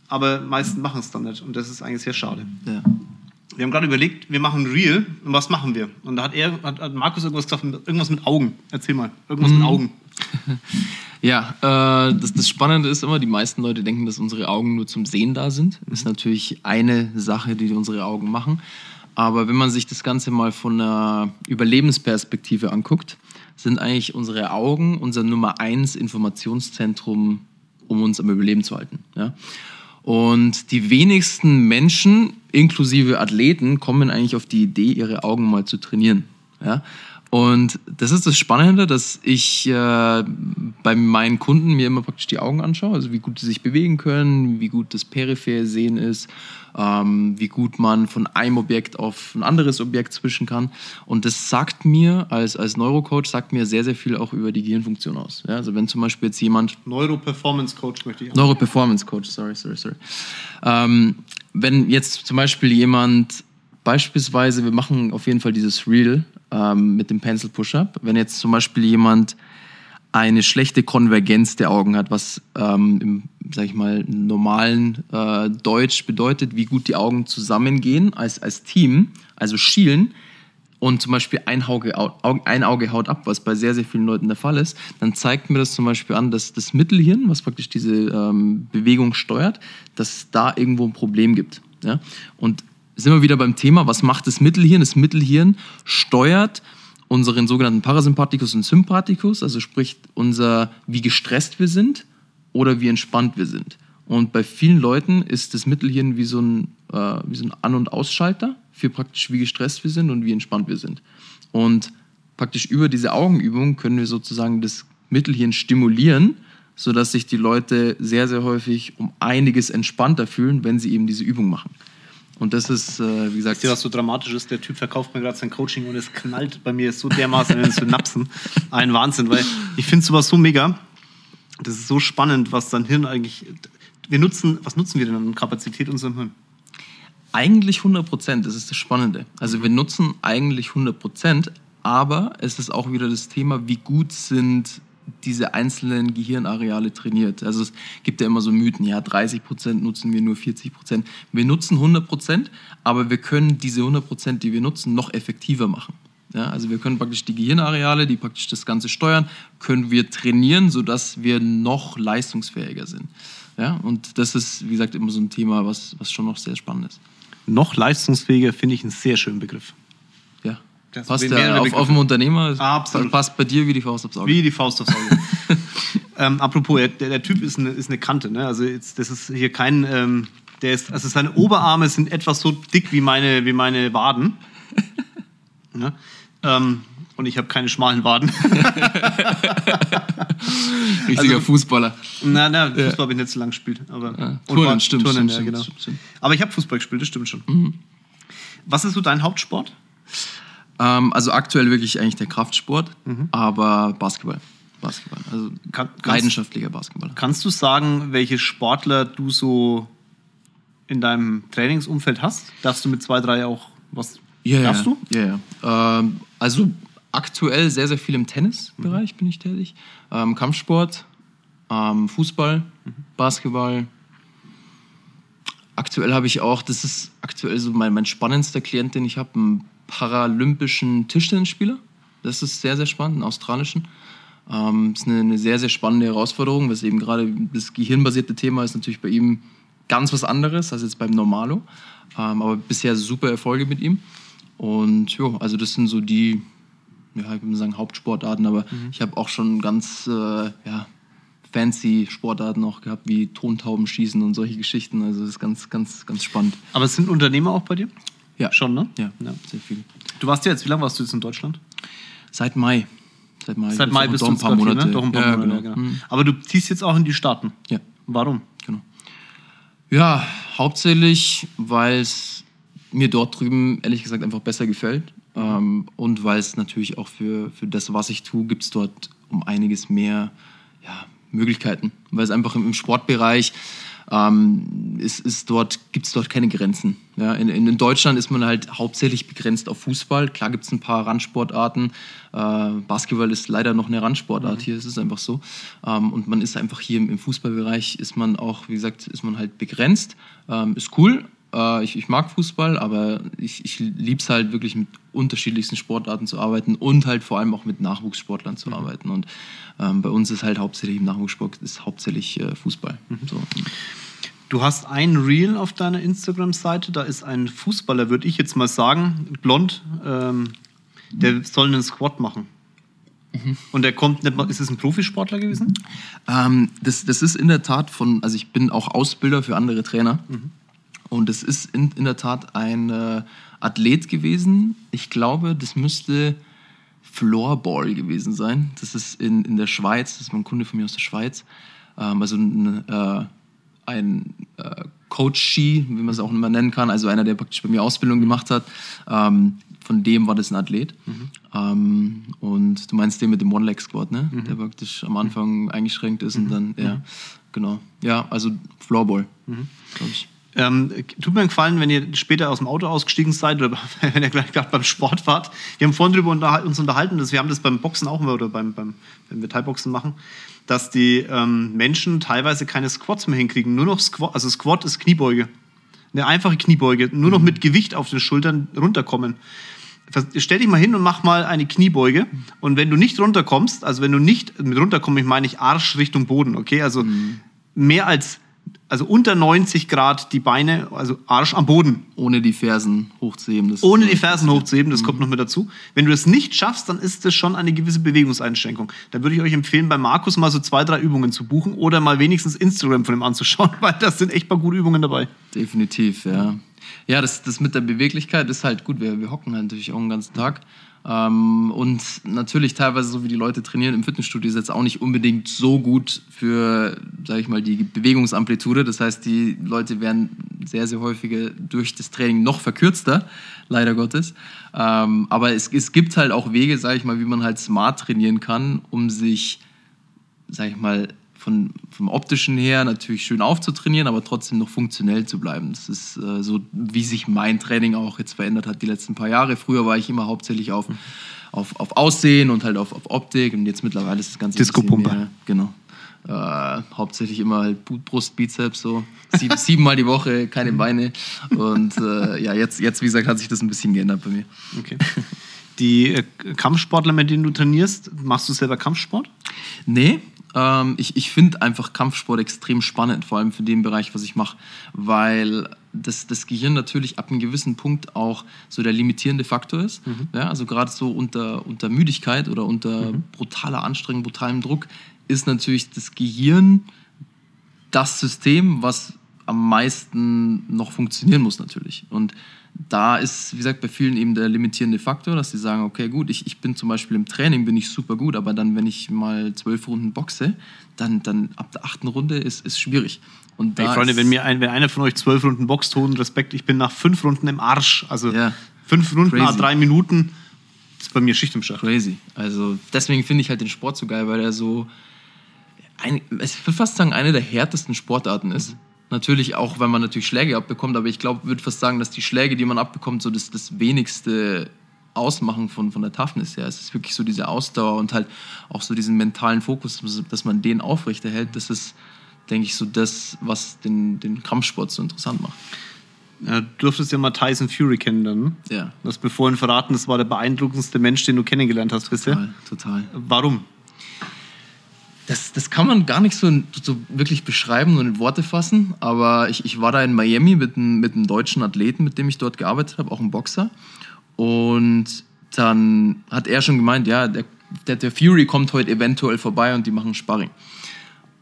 aber meisten machen es dann nicht. Und das ist eigentlich sehr schade. Ja. Wir haben gerade überlegt, wir machen Real. Und was machen wir? Und da hat, er, hat, hat Markus irgendwas gesagt, irgendwas mit Augen. Erzähl mal. Irgendwas mhm. mit Augen. Ja, äh, das, das Spannende ist immer, die meisten Leute denken, dass unsere Augen nur zum Sehen da sind. Das ist natürlich eine Sache, die unsere Augen machen. Aber wenn man sich das Ganze mal von einer Überlebensperspektive anguckt, sind eigentlich unsere Augen unser Nummer eins Informationszentrum, um uns am Überleben zu halten. Ja? Und die wenigsten Menschen, inklusive Athleten, kommen eigentlich auf die Idee, ihre Augen mal zu trainieren. Ja? Und das ist das Spannende, dass ich äh, bei meinen Kunden mir immer praktisch die Augen anschaue, also wie gut sie sich bewegen können, wie gut das periphere Sehen ist, ähm, wie gut man von einem Objekt auf ein anderes Objekt switchen kann. Und das sagt mir, als, als Neurocoach, sagt mir sehr, sehr viel auch über die Gehirnfunktion aus. Ja, also wenn zum Beispiel jetzt jemand... Neuro-Performance-Coach möchte ich auch. Neuro-Performance-Coach, sorry, sorry, sorry. Ähm, wenn jetzt zum Beispiel jemand, beispielsweise, wir machen auf jeden Fall dieses Reel, mit dem Pencil Push-Up. Wenn jetzt zum Beispiel jemand eine schlechte Konvergenz der Augen hat, was ähm, im, sag ich mal, normalen äh, Deutsch bedeutet, wie gut die Augen zusammengehen als, als Team, also schielen, und zum Beispiel ein Auge, ein Auge haut ab, was bei sehr, sehr vielen Leuten der Fall ist, dann zeigt mir das zum Beispiel an, dass das Mittelhirn, was praktisch diese ähm, Bewegung steuert, dass es da irgendwo ein Problem gibt. Ja? Und sind wir wieder beim Thema, was macht das Mittelhirn? Das Mittelhirn steuert unseren sogenannten Parasympathikus und Sympathikus, also sprich unser, wie gestresst wir sind oder wie entspannt wir sind. Und bei vielen Leuten ist das Mittelhirn wie so ein, äh, wie so ein An- und Ausschalter für praktisch, wie gestresst wir sind und wie entspannt wir sind. Und praktisch über diese Augenübung können wir sozusagen das Mittelhirn stimulieren, sodass sich die Leute sehr, sehr häufig um einiges entspannter fühlen, wenn sie eben diese Übung machen. Und das ist, äh, wie gesagt... Wisst ihr, was so dramatisch ist? Der Typ verkauft mir gerade sein Coaching und es knallt bei mir so dermaßen in den Synapsen. Ein Wahnsinn, weil ich finde sowas so mega. Das ist so spannend, was dein Hirn eigentlich... Wir nutzen, was nutzen wir denn an Kapazität unserem Hirn? Eigentlich hundert Prozent, das ist das Spannende. Also wir nutzen eigentlich hundert Prozent, aber es ist auch wieder das Thema, wie gut sind... diese einzelnen Gehirnareale trainiert. Also es gibt ja immer so Mythen, ja, dreißig Prozent nutzen wir, nur vierzig Prozent. Wir nutzen hundert Prozent, aber wir können diese hundert Prozent, die wir nutzen, noch effektiver machen. Ja, also wir können praktisch die Gehirnareale, die praktisch das Ganze steuern, können wir trainieren, sodass wir noch leistungsfähiger sind. Ja, und das ist, wie gesagt, immer so ein Thema, was, was schon noch sehr spannend ist. Noch leistungsfähiger finde ich einen sehr schönen Begriff. Ja. Das passt ja auf, auf dem Unternehmer, absolut. Passt bei dir wie die Faust aufs Auge. Wie die Faust aufs Auge. ähm, apropos, der, der Typ ist eine, ist eine Kante, ne? Also jetzt, das ist hier kein, ähm, der ist, also seine Oberarme sind etwas so dick wie meine, wie meine Waden. Ne? Ähm, Und ich habe keine schmalen Waden. Richtiger also, Fußballer. Na, na, Fußball ja. habe ich nicht so lange gespielt. Aber ja. Turnen, war, stimmt, Turnen, stimmt, ja, genau. stimmt, stimmt. Aber ich habe Fußball gespielt, das stimmt schon. Mhm. Was ist so dein Hauptsport? Ähm, also aktuell wirklich eigentlich der Kraftsport, mhm. aber Basketball. Basketball. Also Kann, kannst, leidenschaftlicher Basketballer. Kannst du sagen, welche Sportler du so in deinem Trainingsumfeld hast? Darfst du mit zwei, drei auch was? Yeah, darfst du? Ja, yeah, yeah. ähm, Also aktuell sehr, sehr viel im Tennisbereich mhm. bin ich tätig. Ähm, Kampfsport, ähm, Fußball, mhm. Basketball. Aktuell habe ich auch, das ist aktuell so mein, mein spannendster Klient, den ich habe, einen paralympischen Tischtennisspieler. Das ist sehr, sehr spannend, einen australischen. Ähm, das ist eine, eine sehr, sehr spannende Herausforderung, was eben gerade das gehirnbasierte Thema ist natürlich bei ihm ganz was anderes als jetzt beim Normalo. Ähm, aber bisher super Erfolge mit ihm. Und ja, also das sind so die, ja, ich würde mal sagen Hauptsportarten, aber mhm. ich habe auch schon ganz äh, ja, fancy Sportarten auch gehabt, wie Tontaubenschießen und solche Geschichten. Also das ist ganz, ganz, ganz spannend. Aber es sind Unternehmer auch bei dir? Ja. Schon, ne? Ja, ja. Sehr viel. Du warst ja jetzt, wie lange warst du jetzt in Deutschland? Seit Mai. Seit Mai, Seit Mai bist du ein paar Monate. Hier, ne? Doch ein paar ja, Monate, genau. Genau. Mhm. Aber du ziehst jetzt auch in die Staaten. Ja. Warum? Genau. Ja, hauptsächlich, weil es mir dort drüben, ehrlich gesagt, einfach besser gefällt. Ähm, und weil es natürlich auch für, für das, was ich tue, gibt es dort um einiges mehr ja, Möglichkeiten. Weil es einfach im, im Sportbereich ähm, ist, ist dort, gibt es dort keine Grenzen. Ja, in, in Deutschland ist man halt hauptsächlich begrenzt auf Fußball. Klar gibt es ein paar Randsportarten. Äh, Basketball ist leider noch eine Randsportart mhm. hier, es ist einfach so. Ähm, und man ist einfach hier im, im Fußballbereich, ist man auch, wie gesagt, ist man halt begrenzt. Ähm, ist cool. Ich, ich mag Fußball, aber ich, ich liebe es halt wirklich mit unterschiedlichsten Sportarten zu arbeiten und halt vor allem auch mit Nachwuchssportlern zu mhm. arbeiten. Und ähm, bei uns ist halt hauptsächlich im Nachwuchssport ist hauptsächlich äh, Fußball. Mhm. So. Du hast ein Reel auf deiner Instagram-Seite, da ist ein Fußballer, würde ich jetzt mal sagen, blond, ähm, der soll einen Squat machen. Mhm. Und der kommt nicht mal, ist es ein Profisportler gewesen? Ähm, das, das ist in der Tat von, also ich bin auch Ausbilder für andere Trainer. Mhm. Und es ist in, in der Tat ein äh, Athlet gewesen. Ich glaube, das müsste Floorball gewesen sein. Das ist in, in der Schweiz, das ist mein Kunde von mir aus der Schweiz. Ähm, also ein, äh, ein äh, Coachie, wie man es auch immer nennen kann, also einer, der praktisch bei mir Ausbildung gemacht hat. Ähm, von dem war das ein Athlet. Mhm. Ähm, und du meinst den mit dem One-Leg-Squat, ne? Mhm. Der praktisch am Anfang eingeschränkt ist mhm. und dann, ja, mhm. genau. Ja, also Floorball, mhm. glaube ich. Ähm, tut mir einen Gefallen, wenn ihr später aus dem Auto ausgestiegen seid oder wenn ihr gleich gerade beim Sport wart. Wir haben vorhin drüber unterha- uns unterhalten, dass wir haben das beim Boxen auch immer oder beim, beim, wenn wir Thai-Boxen machen, dass die ähm, Menschen teilweise keine Squats mehr hinkriegen. Nur noch Squat, also Squat ist Kniebeuge. Eine einfache Kniebeuge. Nur noch mit Gewicht auf den Schultern runterkommen. Stell dich mal hin und mach mal eine Kniebeuge. Und wenn du nicht runterkommst, also wenn du nicht mit runterkommst, ich meine ich Arsch Richtung Boden, okay? Also mhm. mehr als Also unter neunzig Grad die Beine, also Arsch am Boden. Ohne die Fersen hochzuheben. Das Ohne die Fersen hochzuheben, das mhm. kommt noch mit dazu. Wenn du das nicht schaffst, dann ist das schon eine gewisse Bewegungseinschränkung. Da würde ich euch empfehlen, bei Markus mal so zwei, drei Übungen zu buchen oder mal wenigstens Instagram von ihm anzuschauen, weil da sind echt ein paar gute Übungen dabei. Definitiv, ja. Ja, das, das mit der Beweglichkeit ist halt gut. Wir, wir hocken halt natürlich auch den ganzen Tag. Ähm, und natürlich teilweise, so wie die Leute trainieren im Fitnessstudio, ist jetzt auch nicht unbedingt so gut für, sage ich mal, die Bewegungsamplitude. Das heißt, die Leute werden sehr, sehr häufig durch das Training noch verkürzter, leider Gottes. Ähm, aber es, es gibt halt auch Wege, sage ich mal, wie man halt smart trainieren kann, um sich, sage ich mal, von, vom optischen her natürlich schön aufzutrainieren, aber trotzdem noch funktionell zu bleiben. Das ist äh, so, wie sich mein Training auch jetzt verändert hat die letzten paar Jahre. Früher war ich immer hauptsächlich auf, auf, auf Aussehen und halt auf, auf Optik und jetzt mittlerweile ist das Ganze Disco-Pumpe. Mehr, genau. Äh, hauptsächlich immer halt Brust, Bizeps, so sieben, siebenmal die Woche, keine Beine. Und äh, ja, jetzt, jetzt, wie gesagt, hat sich das ein bisschen geändert bei mir. Okay. Die äh, Kampfsportler, mit denen du trainierst, machst du selber Kampfsport? Nee. Ich, ich finde einfach Kampfsport extrem spannend, vor allem für den Bereich, was ich mache, weil das, das Gehirn natürlich ab einem gewissen Punkt auch so der limitierende Faktor ist. Mhm. Ja, also gerade so unter, unter Müdigkeit oder unter mhm. brutaler Anstrengung, brutalem Druck ist natürlich das Gehirn das System, was am meisten noch funktionieren muss natürlich. Und da ist, wie gesagt, bei vielen eben der limitierende Faktor, dass sie sagen, okay, gut, ich, ich bin zum Beispiel im Training, bin ich super gut, aber dann, wenn ich mal zwölf Runden boxe, dann, dann ab der achten Runde ist es schwierig. Und hey, Freunde, wenn, mir ein, wenn einer von euch zwölf Runden boxt, hohen Respekt, ich bin nach fünf Runden im Arsch. Also yeah. fünf Runden nach drei Minuten ist bei mir Schicht im Schacht. Crazy. Also deswegen finde ich halt den Sport so geil, weil er so, ein, ich würde fast sagen, eine der härtesten Sportarten ist. Mhm. Natürlich auch, weil man natürlich Schläge abbekommt, aber ich glaube, würde fast sagen, dass die Schläge, die man abbekommt, so das, das wenigste ausmachen von, von der Toughness her. Es ist wirklich so diese Ausdauer und halt auch so diesen mentalen Fokus, dass man den aufrechterhält. Das ist, denke ich, so das, was den, den Kampfsport so interessant macht. Ja, du durftest ja mal Tyson Fury kennenlernen. Ja. Du hast mir vorhin verraten, das war der beeindruckendste Mensch, den du kennengelernt hast, Christian. Total, total. Warum? Das, das kann man gar nicht so, so wirklich beschreiben und in Worte fassen, aber ich, ich war da in Miami mit einem, mit einem deutschen Athleten, mit dem ich dort gearbeitet habe, auch ein Boxer. Und dann hat er schon gemeint, ja, der, der, der Fury kommt heute eventuell vorbei und die machen Sparring.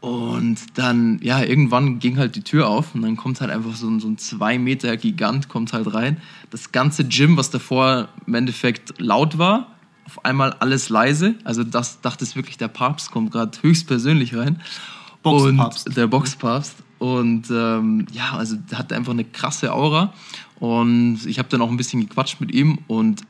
Und dann, ja, irgendwann ging halt die Tür auf und dann kommt halt einfach so ein, so ein zwei Meter Gigant, kommt halt rein. Das ganze Gym, was davor im Endeffekt laut war, auf einmal alles leise, also das dachte es wirklich, der Papst kommt gerade höchstpersönlich rein. Boxpapst. Und der Boxpapst. Und ähm, ja, also der hatte einfach eine krasse Aura. Und ich habe dann auch ein bisschen gequatscht mit ihm. Und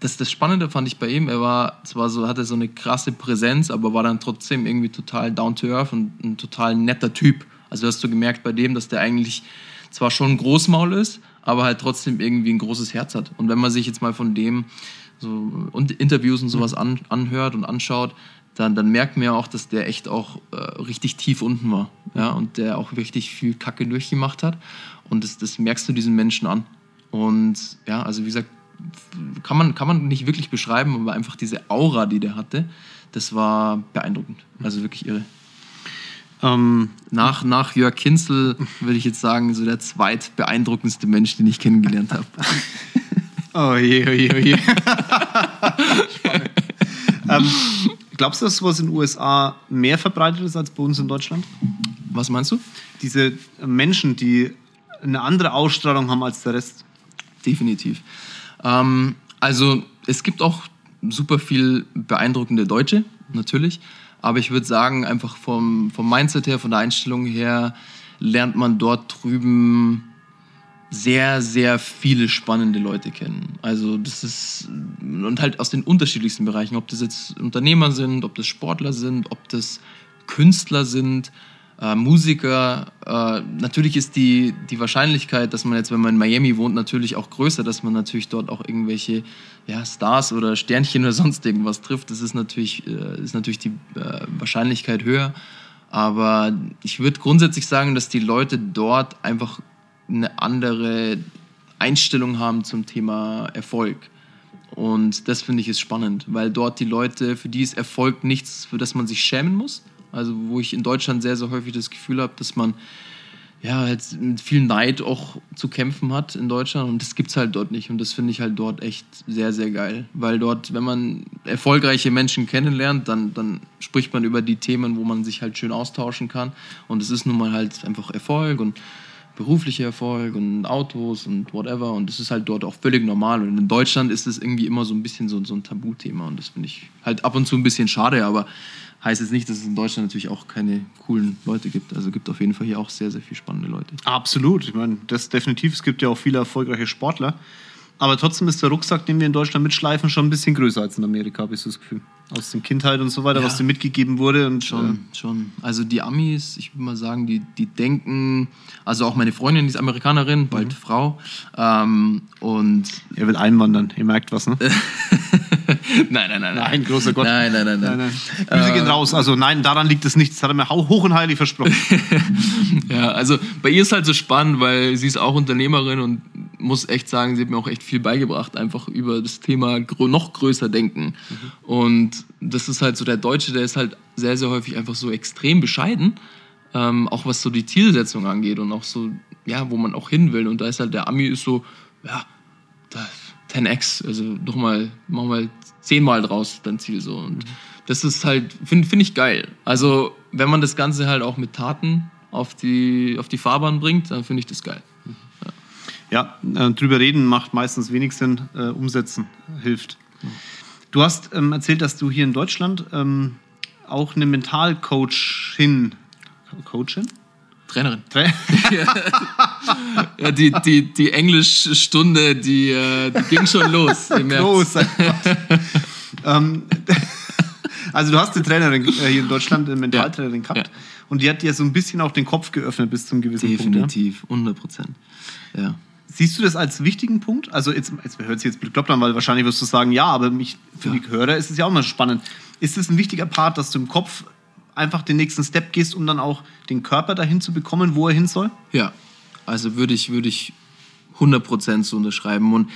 das, das Spannende fand ich bei ihm, er war zwar so, hatte so eine krasse Präsenz, aber war dann trotzdem irgendwie total down to earth und ein total netter Typ. Also hast du gemerkt bei dem, dass der eigentlich zwar schon ein Großmaul ist, aber halt trotzdem irgendwie ein großes Herz hat. Und wenn man sich jetzt mal von dem so Interviews und sowas an, anhört und anschaut, dann, dann merkt man ja auch, dass der echt auch äh, richtig tief unten war. Ja? Und der auch richtig viel Kacke durchgemacht hat. Und das, das merkst du diesen Menschen an. Und ja, also wie gesagt, kann man, kann man nicht wirklich beschreiben, aber einfach diese Aura, die der hatte, das war beeindruckend. Also wirklich irre. Ähm, nach, nach Jörg Kinzel würde ich jetzt sagen, so der zweitbeeindruckendste Mensch, den ich kennengelernt habe. Oh je, oh je, oh je. Spannend. Ähm, glaubst du, dass sowas in den U S A mehr verbreitet ist als bei uns in Deutschland? Was meinst du? Diese Menschen, die eine andere Ausstrahlung haben als der Rest. Definitiv. Ähm, also es gibt auch super viel beeindruckende Deutsche, natürlich. Aber ich würde sagen, einfach vom, vom Mindset her, von der Einstellung her, lernt man dort drüben sehr, sehr viele spannende Leute kennen. Also das ist, und halt aus den unterschiedlichsten Bereichen, ob das jetzt Unternehmer sind, ob das Sportler sind, ob das Künstler sind, äh, Musiker. Äh, natürlich ist die, die Wahrscheinlichkeit, dass man jetzt, wenn man in Miami wohnt, natürlich auch größer, dass man natürlich dort auch irgendwelche ja, Stars oder Sternchen oder sonst irgendwas trifft. Das ist natürlich, äh, ist natürlich die äh, Wahrscheinlichkeit höher. Aber ich würde grundsätzlich sagen, dass die Leute dort einfach eine andere Einstellung haben zum Thema Erfolg. Und das finde ich ist spannend, weil dort die Leute, für die ist Erfolg nichts, für das man sich schämen muss. Also wo ich in Deutschland sehr, sehr häufig das Gefühl habe, dass man ja, halt mit viel Neid auch zu kämpfen hat in Deutschland. Und das gibt es halt dort nicht. Und das finde ich halt dort echt sehr, sehr geil. Weil dort, wenn man erfolgreiche Menschen kennenlernt, dann, dann spricht man über die Themen, wo man sich halt schön austauschen kann. Und es ist nun mal halt einfach Erfolg und beruflicher Erfolg und Autos und whatever. Und das ist halt dort auch völlig normal. Und in Deutschland ist das irgendwie immer so ein bisschen so, so ein Tabuthema. Und das finde ich halt ab und zu ein bisschen schade. Aber heißt jetzt nicht, dass es in Deutschland natürlich auch keine coolen Leute gibt. Also gibt auf jeden Fall hier auch sehr, sehr viele spannende Leute. Absolut. Ich meine, das definitiv. Es gibt ja auch viele erfolgreiche Sportler. Aber trotzdem ist der Rucksack, den wir in Deutschland mitschleifen, schon ein bisschen größer als in Amerika, habe ich so das Gefühl. Aus der Kindheit und so weiter, ja. Was dir mitgegeben wurde. Und schon, äh, schon. Also die Amis, ich würde mal sagen, die, die denken, also auch meine Freundin, die ist Amerikanerin, bald mhm. Frau. Ähm, und er will einwandern, ihr merkt was, ne? Nein, nein, nein. Nein, großer Gott. Nein, nein, nein. nein. nein, nein. Grüße gehen raus. Also nein, daran liegt es nichts. Das hat er mir hoch und heilig versprochen. Ja, also bei ihr ist halt so spannend, weil sie ist auch Unternehmerin und muss echt sagen, sie hat mir auch echt viel beigebracht, einfach über das Thema noch größer denken. Mhm. Und das ist halt so, der Deutsche, der ist halt sehr, sehr häufig einfach so extrem bescheiden, ähm, auch was so die Zielsetzung angeht und auch so, ja, wo man auch hin will. Und da ist halt der Ami ist so, ja, das zehn x, also nochmal, mach mal zehnmal draus dein Ziel so. Und das ist halt, finde find ich geil. Also, wenn man das Ganze halt auch mit Taten auf die, auf die Fahrbahn bringt, dann finde ich das geil. Mhm. Ja. ja, äh, drüber reden macht meistens wenig Sinn, äh, umsetzen hilft. Du hast ähm, erzählt, dass du hier in Deutschland ähm, auch eine Mentalcoachin, Coachin? Trainerin. Tra- ja, die, die, die Englischstunde, die, die ging schon los. Los, ähm, also du hast eine Trainerin hier in Deutschland, eine Mentaltrainerin gehabt. Ja. Und die hat dir so ein bisschen auch den Kopf geöffnet bis zum gewissen Definitiv, Punkt. Definitiv, ja? hundert Prozent. Ja. Siehst du das als wichtigen Punkt? Also jetzt, jetzt hört sich jetzt bekloppt an, weil wahrscheinlich wirst du sagen, ja, aber mich, für ja. die Hörer ist es ja auch mal spannend. Ist es ein wichtiger Part, dass du im Kopf einfach den nächsten Step gehst, um dann auch den Körper dahin zu bekommen, wo er hin soll? Ja, also würde ich, würde ich hundert Prozent so unterschreiben. Und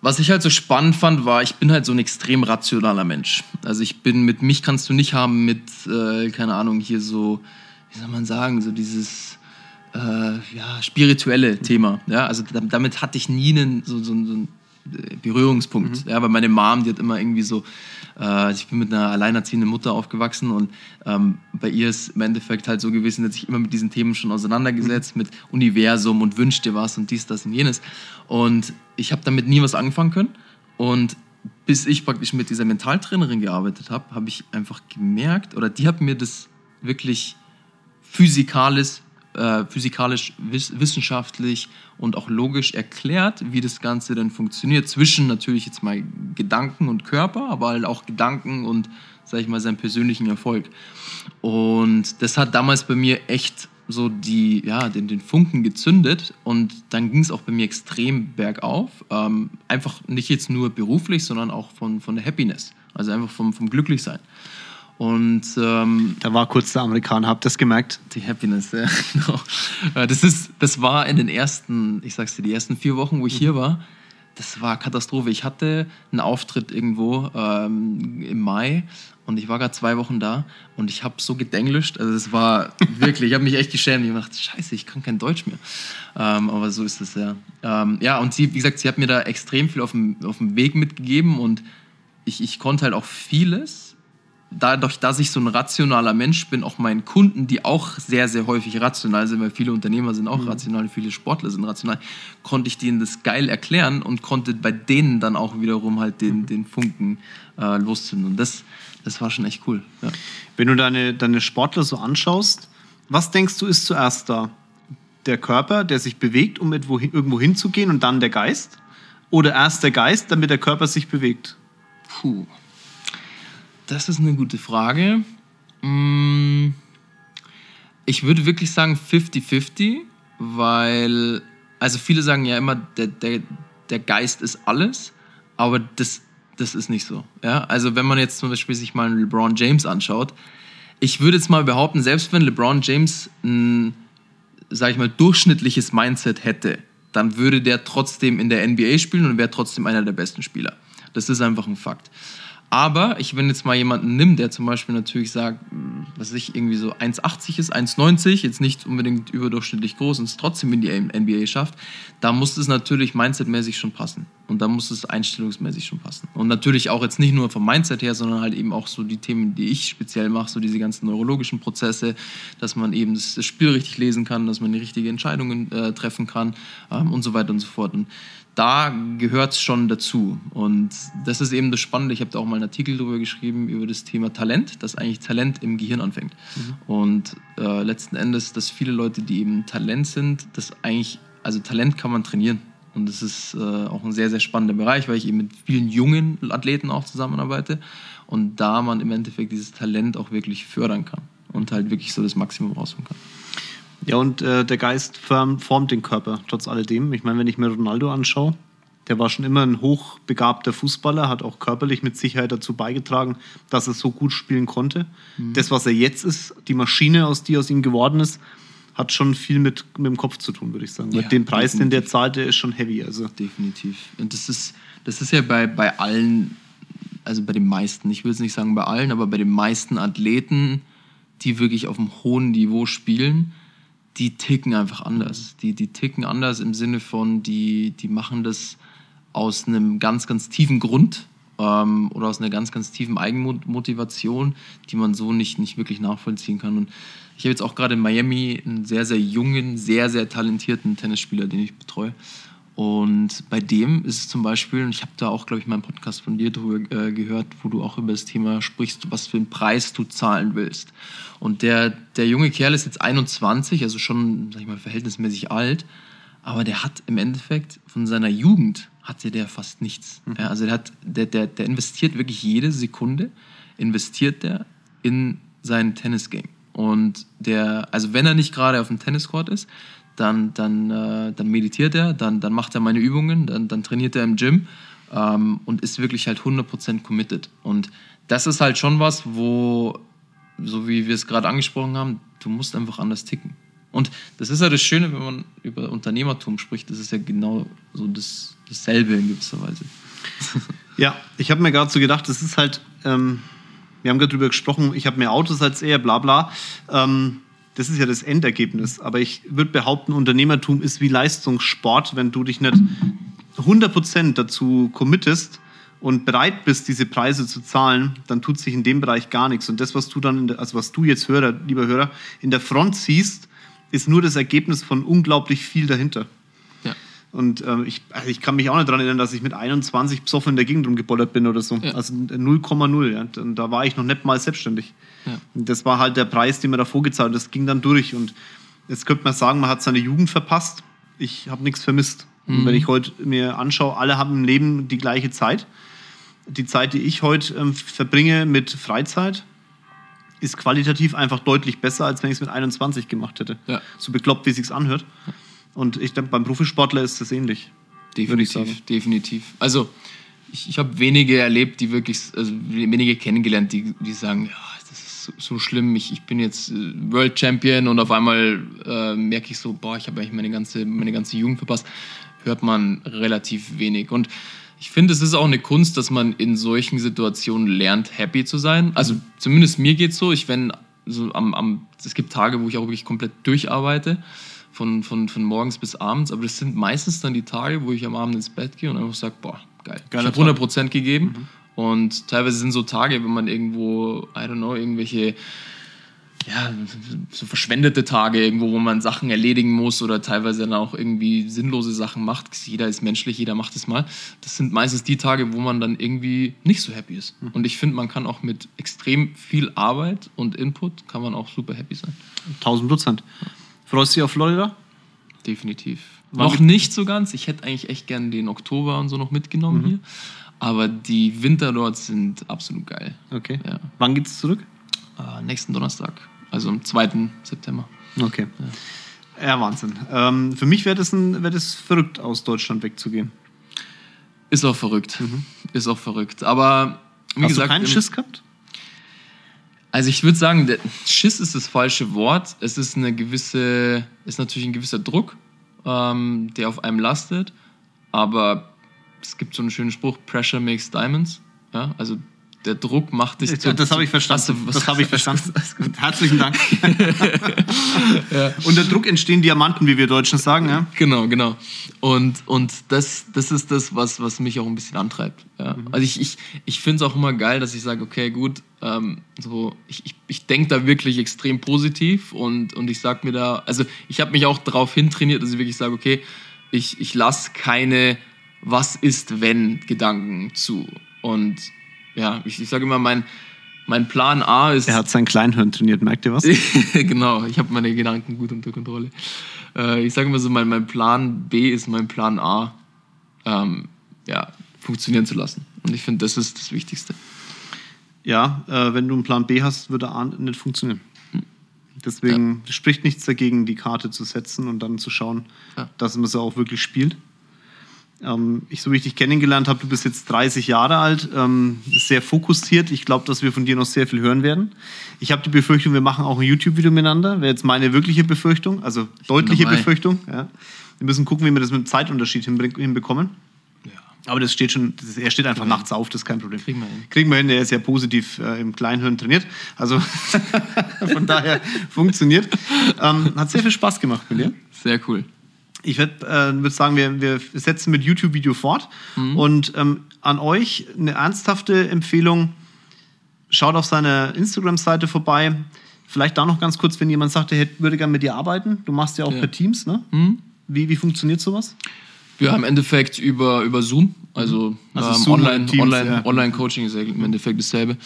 was ich halt so spannend fand, war, ich bin halt so ein extrem rationaler Mensch. Also ich bin, mit mich kannst du nicht haben, mit, äh, keine Ahnung, hier so, wie soll man sagen, so dieses äh, ja, spirituelle Thema. Ja, also damit hatte ich nie einen, so, so, so einen Berührungspunkt. Mhm. Ja, weil meine Mom, die hat immer irgendwie so, äh, ich bin mit einer alleinerziehenden Mutter aufgewachsen und ähm, bei ihr ist im Endeffekt halt so gewesen, dass ich immer mit diesen Themen schon auseinandergesetzt, mhm. mit Universum und wünsch dir was und dies, das und jenes. Und ich habe damit nie was angefangen können. Und bis ich praktisch mit dieser Mentaltrainerin gearbeitet habe, habe ich einfach gemerkt, oder die hat mir das wirklich physikalisch, äh, physikalisch wiss- wissenschaftlich und auch logisch erklärt, wie das Ganze denn funktioniert. Zwischen natürlich jetzt mal Gedanken und Körper, aber halt auch Gedanken und, sag ich mal, seinen persönlichen Erfolg. Und das hat damals bei mir echt so die, ja, den, den Funken gezündet und dann ging es auch bei mir extrem bergauf. Ähm, einfach nicht jetzt nur beruflich, sondern auch von, von der Happiness, also einfach vom, vom Glücklichsein. Und ähm, da war kurz der Amerikaner, habt ihr das gemerkt? Die Happiness, ja, genau. Das, ist, das war in den ersten, ich sag's dir, die ersten vier Wochen, wo ich mhm. hier war, das war Katastrophe. Ich hatte einen Auftritt irgendwo ähm, im Mai und ich war gerade zwei Wochen da und ich habe so gedenglischt. Also es war wirklich, ich habe mich echt geschämt. Ich habe gedacht, scheiße, ich kann kein Deutsch mehr. Ähm, aber so ist es ja. Ähm, ja, und sie, wie gesagt, sie hat mir da extrem viel auf dem, auf dem Weg mitgegeben und ich, ich konnte halt auch vieles, dadurch, dass ich so ein rationaler Mensch bin, auch meinen Kunden, die auch sehr, sehr häufig rational sind, weil viele Unternehmer sind auch mhm. rational, viele Sportler sind rational, konnte ich denen das geil erklären und konnte bei denen dann auch wiederum halt den, mhm. den Funken äh, loszünden. Und das, das war schon echt cool. Ja. Wenn du deine, deine Sportler so anschaust, was denkst du ist zuerst da? Der Körper, der sich bewegt, um irgendwo, hin, irgendwo hinzugehen und dann der Geist? Oder erst der Geist, damit der Körper sich bewegt? Puh. Das ist eine gute Frage. Ich würde wirklich sagen fifty-fifty, weil, also viele sagen ja immer, der, der, der Geist ist alles, aber das, das ist nicht so. Ja? Also wenn man jetzt zum Beispiel sich mal einen LeBron James anschaut, ich würde jetzt mal behaupten, selbst wenn LeBron James ein, sag ich mal, durchschnittliches Mindset hätte, dann würde der trotzdem in der N B A spielen und wäre trotzdem einer der besten Spieler. Das ist einfach ein Fakt. Aber ich, wenn jetzt mal jemanden nimmt, der zum Beispiel natürlich sagt, was weiß ich, irgendwie so eins achtzig ist, eins neunzig, jetzt nicht unbedingt überdurchschnittlich groß und es trotzdem in die N B A schafft, da muss es natürlich mindsetmäßig schon passen. Und da muss es einstellungsmäßig schon passen. Und natürlich auch jetzt nicht nur vom Mindset her, sondern halt eben auch so die Themen, die ich speziell mache, so diese ganzen neurologischen Prozesse, dass man eben das Spiel richtig lesen kann, dass man die richtigen Entscheidungen äh, treffen kann ähm, und so weiter und so fort. Und da gehört es schon dazu. Und das ist eben das Spannende. Ich habe da auch mal einen Artikel drüber geschrieben, über das Thema Talent, dass eigentlich Talent im Gehirn anfängt. Mhm. Und äh, letzten Endes, dass viele Leute, die eben Talent sind, das eigentlich, also Talent kann man trainieren. Und das ist äh, auch ein sehr, sehr spannender Bereich, weil ich eben mit vielen jungen Athleten auch zusammenarbeite. Und da man im Endeffekt dieses Talent auch wirklich fördern kann und halt wirklich so das Maximum rausholen kann. Ja, und äh, der Geist formt den Körper, trotz alledem. Ich meine, wenn ich mir Ronaldo anschaue, der war schon immer ein hochbegabter Fußballer, hat auch körperlich mit Sicherheit dazu beigetragen, dass er so gut spielen konnte. Mhm. Das, was er jetzt ist, die Maschine, aus die aus ihm geworden ist, hat schon viel mit, mit dem Kopf zu tun, würde ich sagen. Ja, mit dem Preis, definitiv. Den der zahlt, der ist schon heavy. Also. Definitiv. Und das ist, das ist ja bei, bei allen, also bei den meisten, ich will es nicht sagen bei allen, aber bei den meisten Athleten, die wirklich auf einem hohen Niveau spielen, die ticken einfach anders. Die, die ticken anders im Sinne von, die, die machen das aus einem ganz, ganz tiefen Grund ähm, oder aus einer ganz, ganz tiefen Eigenmotivation, die man so nicht, nicht wirklich nachvollziehen kann. Und ich habe jetzt auch gerade in Miami einen sehr, sehr jungen, sehr, sehr talentierten Tennisspieler, den ich betreue. Und bei dem ist es zum Beispiel, und ich habe da auch, glaube ich, mal einen Podcast von dir drüber äh, gehört, wo du auch über das Thema sprichst, was für einen Preis du zahlen willst. Und der, der junge Kerl ist jetzt einundzwanzig, also schon, sag ich mal, verhältnismäßig alt, aber der hat im Endeffekt von seiner Jugend hatte der fast nichts. Mhm. Ja, also der, hat, der, der, der investiert wirklich jede Sekunde, investiert der in sein Tennis-Game. Und der, also wenn er nicht gerade auf dem Tenniscourt ist, Dann, dann, äh, dann meditiert er, dann, dann macht er meine Übungen, dann, dann trainiert er im Gym ähm, und ist wirklich halt hundert Prozent committed. Und das ist halt schon was, wo, so wie wir es gerade angesprochen haben, du musst einfach anders ticken. Und das ist ja das Schöne, wenn man über Unternehmertum spricht, das ist ja genau so das, dasselbe in gewisser Weise. Ja, ich habe mir gerade so gedacht, das ist halt, ähm, wir haben gerade drüber gesprochen, ich habe mehr Autos als er, bla bla, ähm, das ist ja das Endergebnis. Aber ich würde behaupten, Unternehmertum ist wie Leistungssport. Wenn du dich nicht hundert Prozent dazu committest und bereit bist, diese Preise zu zahlen, dann tut sich in dem Bereich gar nichts. Und das, was du dann, in der, also was du jetzt, Hörer, lieber Hörer, in der Front siehst, ist nur das Ergebnis von unglaublich viel dahinter. Ja. Und äh, ich, also ich kann mich auch nicht daran erinnern, dass ich mit einundzwanzig besoffen in der Gegend rumgebollert bin oder so. Ja. Also null Komma null. Ja. Und da war ich noch nicht mal selbstständig. Ja. Das war halt der Preis, den man davor gezahlt hat. Das ging dann durch. Und jetzt könnte man sagen, man hat seine Jugend verpasst. Ich habe nichts vermisst. Mhm. Und wenn ich heute mir anschaue, alle haben im Leben die gleiche Zeit. Die Zeit, die ich heute ähm, verbringe mit Freizeit, ist qualitativ einfach deutlich besser, als wenn ich es mit einundzwanzig gemacht hätte. Ja. So bekloppt, wie es sich anhört. Und ich denke, beim Profisportler ist das ähnlich. Definitiv, definitiv. Also ich, ich habe wenige erlebt, die wirklich, also wenige kennengelernt, die, die sagen, ja, so schlimm, ich, ich bin jetzt World Champion und auf einmal äh, merke ich so, boah, ich habe eigentlich meine ganze, meine ganze Jugend verpasst, hört man relativ wenig. Und ich finde, es ist auch eine Kunst, dass man in solchen Situationen lernt, happy zu sein. Also zumindest mir geht es so, ich wenn, so am, am, es gibt Tage, wo ich auch wirklich komplett durcharbeite, von, von, von morgens bis abends, aber das sind meistens dann die Tage, wo ich am Abend ins Bett gehe und einfach sage, boah, geil, Geiler ich habe hundert Prozent gegeben. Mhm. Und teilweise sind so Tage, wenn man irgendwo, I don't know, irgendwelche, ja, so verschwendete Tage irgendwo, wo man Sachen erledigen muss oder teilweise dann auch irgendwie sinnlose Sachen macht. Jeder ist menschlich, jeder macht es mal. Das sind meistens die Tage, wo man dann irgendwie nicht so happy ist. Und ich finde, man kann auch mit extrem viel Arbeit und Input kann man auch super happy sein. tausend Prozent. Freust du dich auf Florida? Definitiv. War noch nicht so ganz. Ich hätte eigentlich echt gern den Oktober und so noch mitgenommen mhm. hier. Aber die Winter dort sind absolut geil. Okay. Ja. Wann geht's zurück? Äh, nächsten Donnerstag, also am zweiten September. Okay. Ja, ja Wahnsinn. Ähm, für mich wäre das, wär das verrückt, aus Deutschland wegzugehen. Ist auch verrückt. Mhm. Ist auch verrückt. Aber wie Hast gesagt, du keinen im, Schiss gehabt? Also ich würde sagen, der Schiss ist das falsche Wort. Es ist eine gewisse, ist natürlich ein gewisser Druck, ähm, der auf einem lastet. Aber es gibt so einen schönen Spruch, Pressure makes diamonds. Ja, also der Druck macht dich... Das, das habe ich verstanden. Du, das habe ich verstanden. Herzlichen Dank. Ja. Unter Druck entstehen Diamanten, wie wir Deutschen sagen. Ja? Genau, genau. Und, und das, das ist das, was, was mich auch ein bisschen antreibt. Ja. Mhm. Also ich, ich, ich finde es auch immer geil, dass ich sage, okay, gut, ähm, so, ich, ich, ich denke da wirklich extrem positiv und, und ich sage mir da... Also ich habe mich auch darauf hintrainiert, dass ich wirklich sage, okay, ich, ich lasse keine... Was ist, wenn Gedanken zu? Und ja, ich, ich sage immer, mein, mein Plan A ist... Er hat sein Kleinhirn trainiert, merkt ihr was? Genau, ich habe meine Gedanken gut unter Kontrolle. Äh, ich sage immer so, mein, mein Plan B ist mein Plan A, ähm, ja, funktionieren zu lassen. Und ich finde, das ist das Wichtigste. Ja, äh, wenn du einen Plan B hast, würde A nicht funktionieren. Deswegen ja. spricht nichts dagegen, die Karte zu setzen und dann zu schauen, ja. dass man sie auch wirklich spielt. Ähm, ich, so wie ich dich kennengelernt habe, du bist jetzt dreißig Jahre alt, ähm, sehr fokussiert. Ich glaube, dass wir von dir noch sehr viel hören werden. Ich habe die Befürchtung, wir machen auch ein YouTube-Video miteinander. Wäre jetzt meine wirkliche Befürchtung, also ich deutliche Befürchtung. Ja. Wir müssen gucken, wie wir das mit dem Zeitunterschied hinbe- hinbekommen. Ja. Aber das steht schon, das, er steht einfach Kriegen nachts auf, das ist kein Problem. Kriegen wir hin. Kriegen wir hin, er ist ja positiv äh, im Kleinhirn trainiert. Also von daher funktioniert. Ähm, hat sehr viel Spaß gemacht mit dir. Sehr cool. Ich würde äh, würd sagen, wir, wir setzen mit YouTube-Video fort. Mhm. Und ähm, an euch eine ernsthafte Empfehlung. Schaut auf seiner Instagram-Seite vorbei. Vielleicht da noch ganz kurz, wenn jemand sagt, er hätte, würde gerne mit dir arbeiten. Du machst ja auch ja. per Teams, ne? Mhm. Wie, wie funktioniert sowas? Ja, im Endeffekt über, über Zoom. Also, also ähm, Zoom Online, Teams, Online, ja. Online-Coaching ist im Endeffekt dasselbe.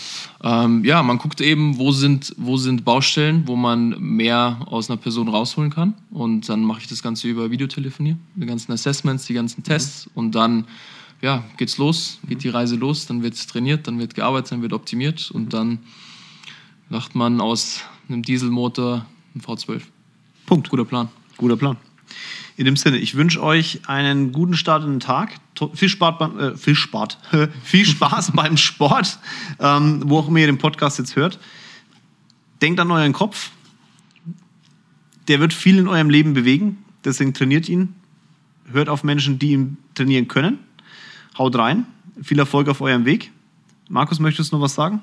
Ähm, ja, man guckt eben, wo sind, wo sind Baustellen, wo man mehr aus einer Person rausholen kann. Und dann mache ich das Ganze über Videotelefonie, die ganzen Assessments, die ganzen Tests. Mhm. Und dann ja, geht's los, geht die Reise los, dann wird trainiert, dann wird gearbeitet, dann wird optimiert. Und dann macht man aus einem Dieselmotor einen V zwölf. Punkt. Guter Plan. Guter Plan. In dem Sinne, ich wünsche euch einen guten Start in den Tag. Viel Spaß beim, äh, viel Spaß. viel Spaß beim Sport, ähm, wo auch immer ihr den Podcast jetzt hört. Denkt an euren Kopf. Der wird viel in eurem Leben bewegen. Deswegen trainiert ihn. Hört auf Menschen, die ihn trainieren können. Haut rein. Viel Erfolg auf eurem Weg. Markus, möchtest du noch was sagen?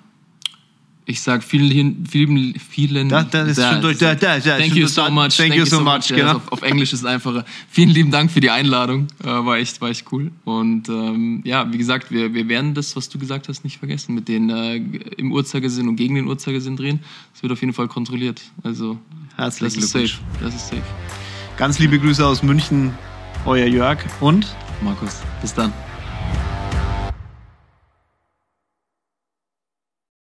Ich sage vielen, vielen, vielen... Da, da, ist da, da, da, da, da, thank you so much. Thank you so much. Genau. Ja, auf, auf Englisch ist es einfacher. Vielen lieben Dank für die Einladung. Äh, war, echt, war echt cool. Und ähm, ja, wie gesagt, wir, wir werden das, was du gesagt hast, nicht vergessen. Mit den äh, im Uhrzeigersinn und gegen den Uhrzeigersinn drehen. Das wird auf jeden Fall kontrolliert. Also, herzlichen Glückwunsch. Das ist safe. Ganz liebe Grüße aus München. Euer Jörg und Markus. Bis dann.